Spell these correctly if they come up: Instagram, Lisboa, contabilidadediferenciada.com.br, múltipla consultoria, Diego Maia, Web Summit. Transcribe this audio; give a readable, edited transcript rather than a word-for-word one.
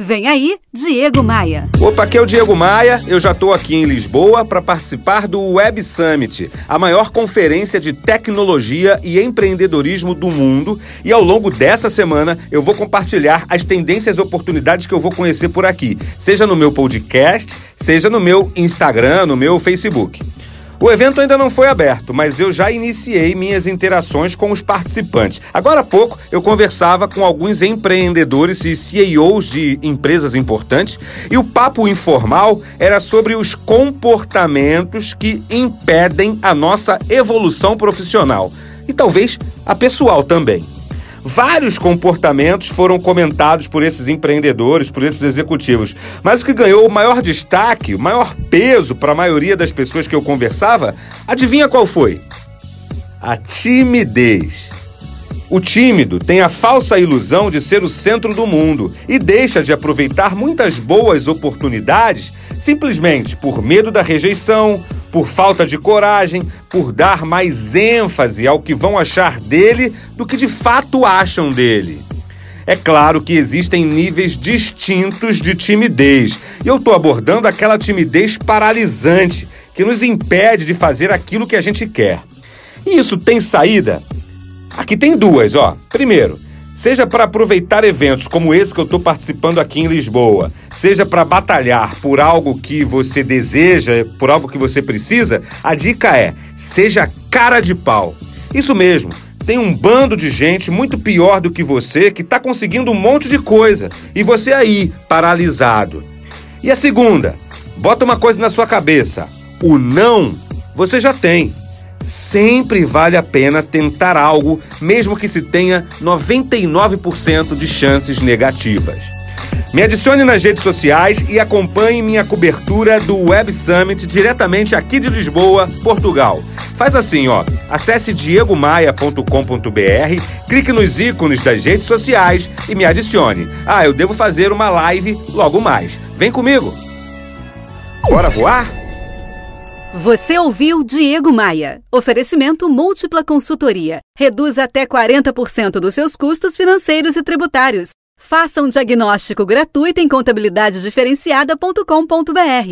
Vem aí, Diego Maia. Opa, aqui é o Diego Maia. Eu já estou aqui em Lisboa para participar do Web Summit, a maior conferência de tecnologia e empreendedorismo do mundo. E ao longo dessa semana eu vou compartilhar as tendências e oportunidades que eu vou conhecer por aqui, seja no meu podcast, seja no meu Instagram, no meu Facebook. O evento ainda não foi aberto, mas eu já iniciei minhas interações com os participantes. Agora há pouco eu conversava com alguns empreendedores e CEOs de empresas importantes e o papo informal era sobre os comportamentos que impedem a nossa evolução profissional e talvez a pessoal também. Vários comportamentos foram comentados por esses empreendedores, por esses executivos, mas o que ganhou o maior destaque, o maior peso para a maioria das pessoas que eu conversava, adivinha qual foi? A timidez. O tímido tem a falsa ilusão de ser o centro do mundo e deixa de aproveitar muitas boas oportunidades simplesmente por medo da rejeição, por falta de coragem, por dar mais ênfase ao que vão achar dele do que de fato acham dele. É claro que existem níveis distintos de timidez, e eu estou abordando aquela timidez paralisante que nos impede de fazer aquilo que a gente quer. E isso tem saída? Aqui tem duas, ó. Primeiro, seja para aproveitar eventos como esse que eu estou participando aqui em Lisboa, seja para batalhar por algo que você deseja, por algo que você precisa, a dica é, seja cara de pau. Isso mesmo, tem um bando de gente muito pior do que você que está conseguindo um monte de coisa e você aí, paralisado. E a segunda, bota uma coisa na sua cabeça, o não você já tem. Sempre vale a pena tentar algo, mesmo que se tenha 99% de chances negativas. Me adicione nas redes sociais e acompanhe minha cobertura do Web Summit diretamente aqui de Lisboa, Portugal. Faz assim, ó, acesse diegomaia.com.br, clique nos ícones das redes sociais e me adicione. Ah, eu devo fazer uma live logo mais. Vem comigo! Bora voar? Você ouviu Diego Maia. Oferecimento múltipla consultoria. Reduz até 40% dos seus custos financeiros e tributários. Faça um diagnóstico gratuito em contabilidadediferenciada.com.br.